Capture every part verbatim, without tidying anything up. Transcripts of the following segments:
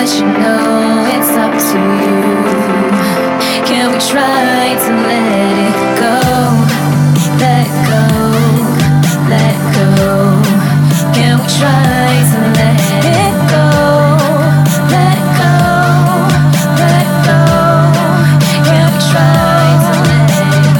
but you know it's up to you. Can we try to let it go? Let go, let go. Can we try to let it go? Let go, let go. Can we try to let it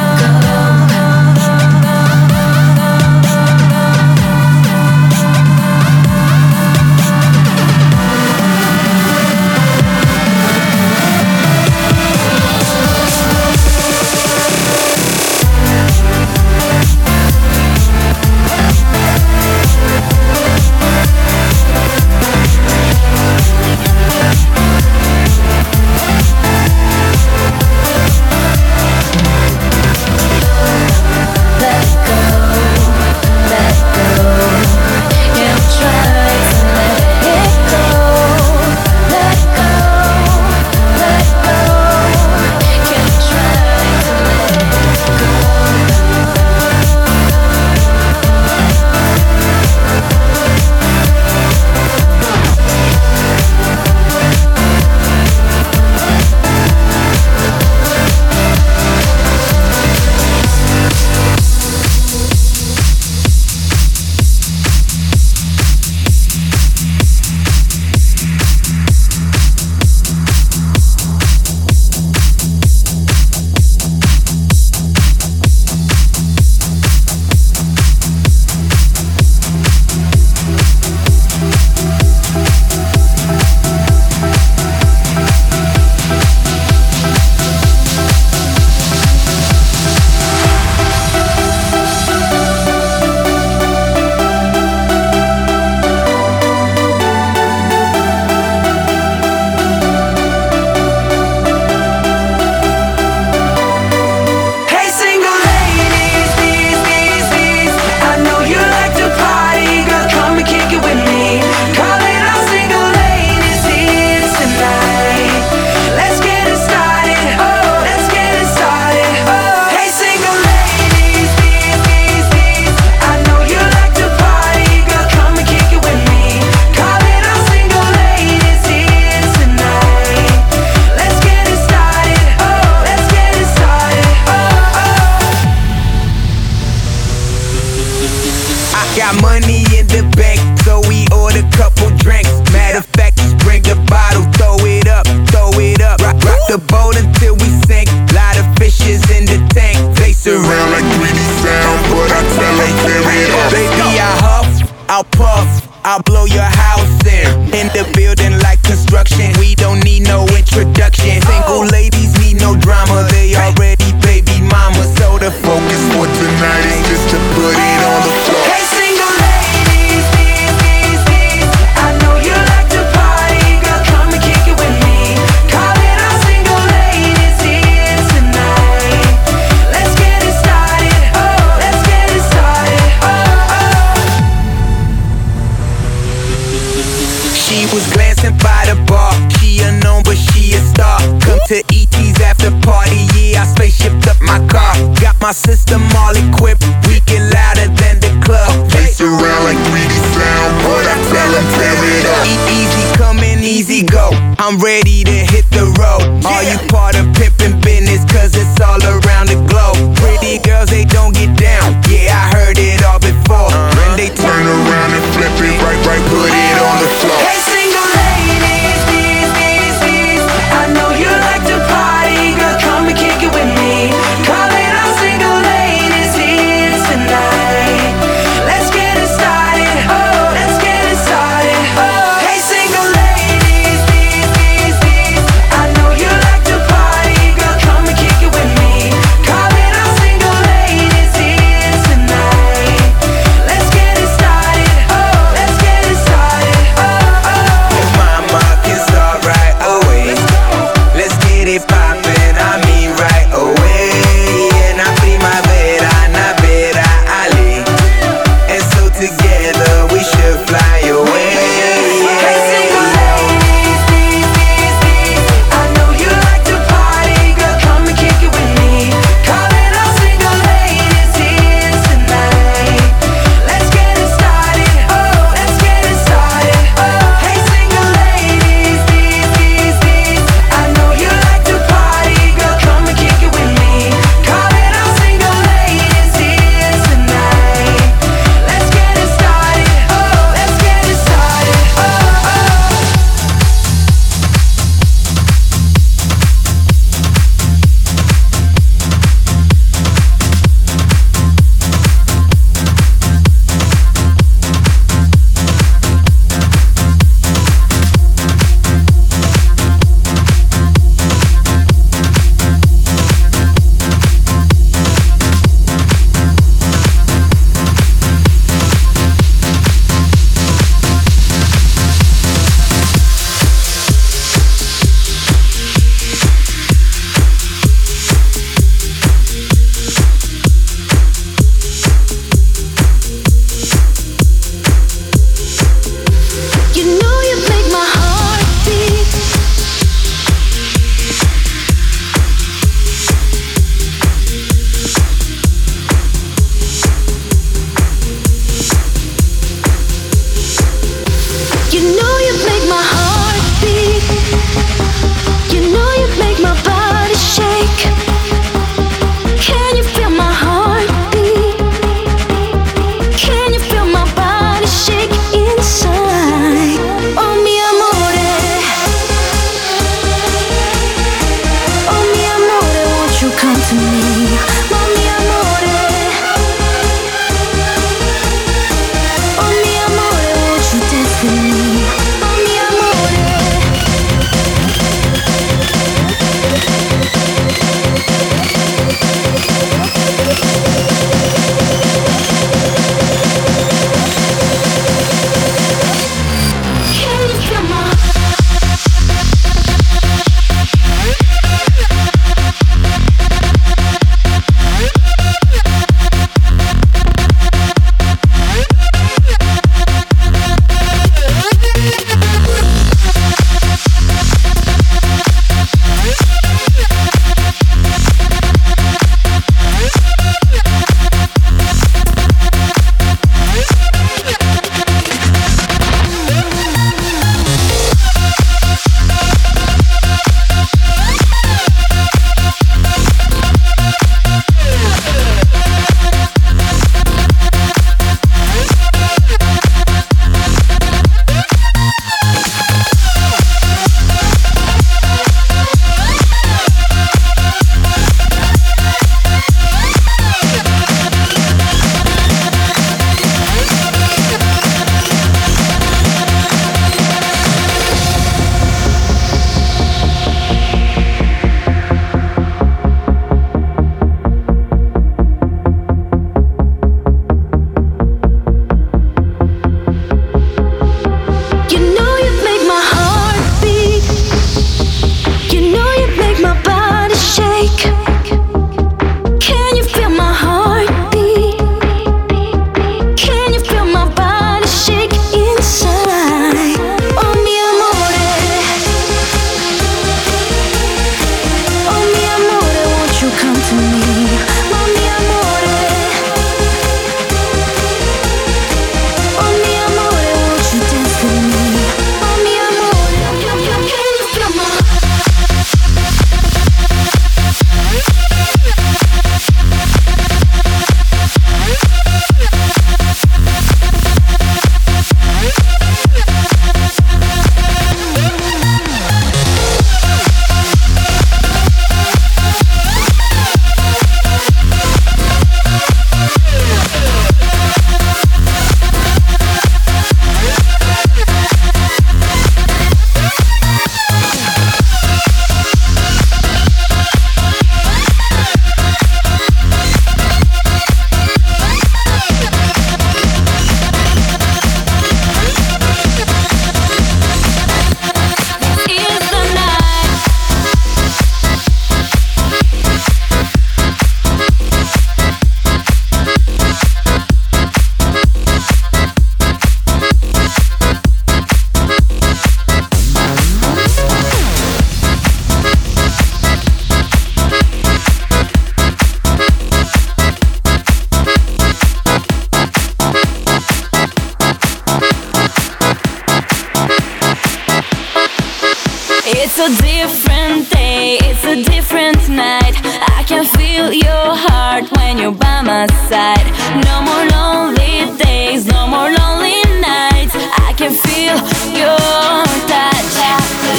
It's a different day, it's a different night. I can feel your heart when you're by my side. No more lonely days, no more lonely nights. I can feel your touch.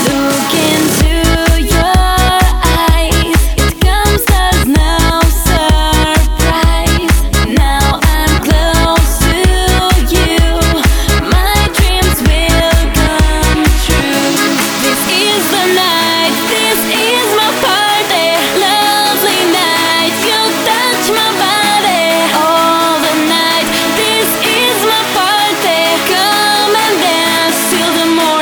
Look into your eyes, it comes as no surprise. Now I'm close to you, my dreams will come true. This is the night, this is my party. Lovely night, you touch my body all the night. This is my party, come and dance till the morning.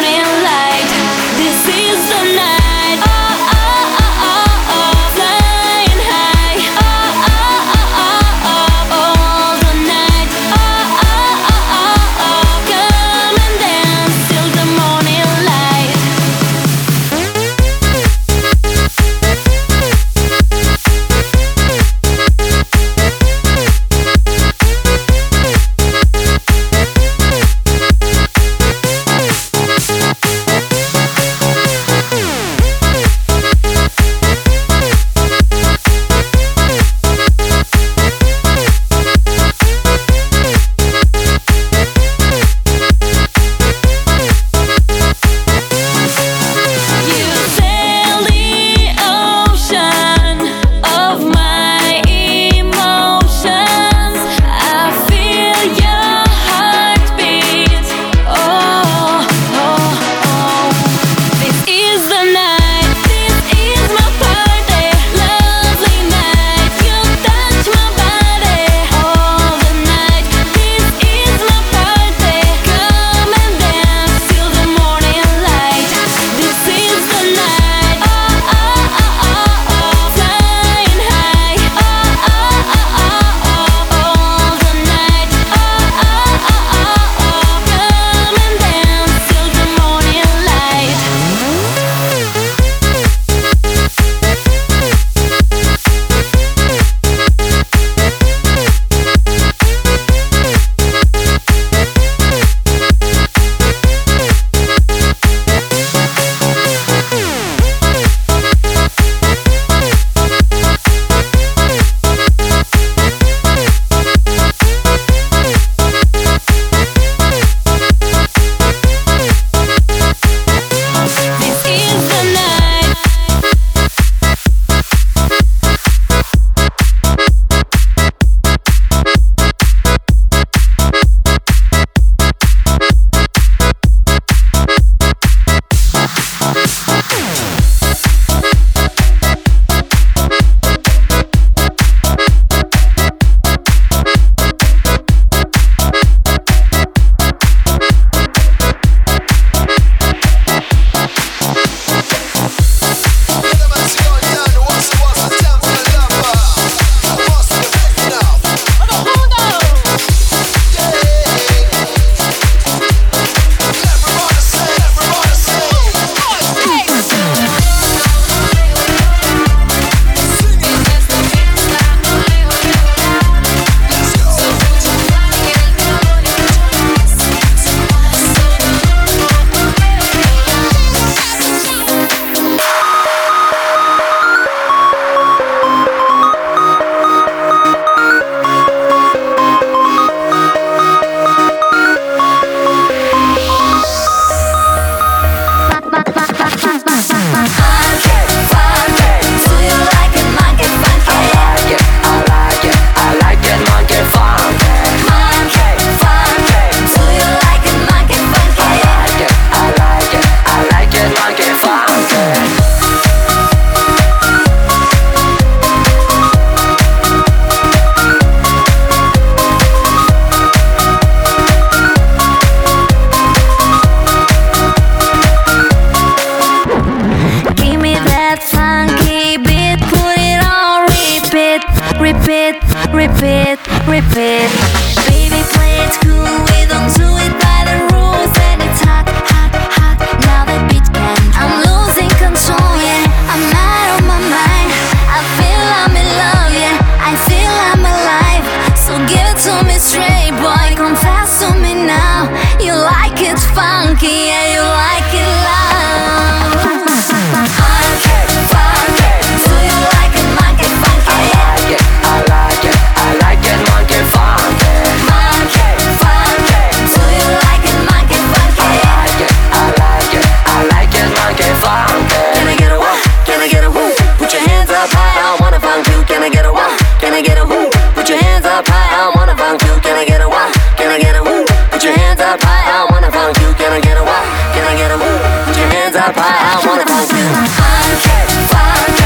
up high, I wanna funk you. Can I get a wah? Can I get a woo? Put your hands up high, I wanna funk you. Can I get a wah? Can I get a woo? Put your hands up high, I wanna funk you. I can't fly.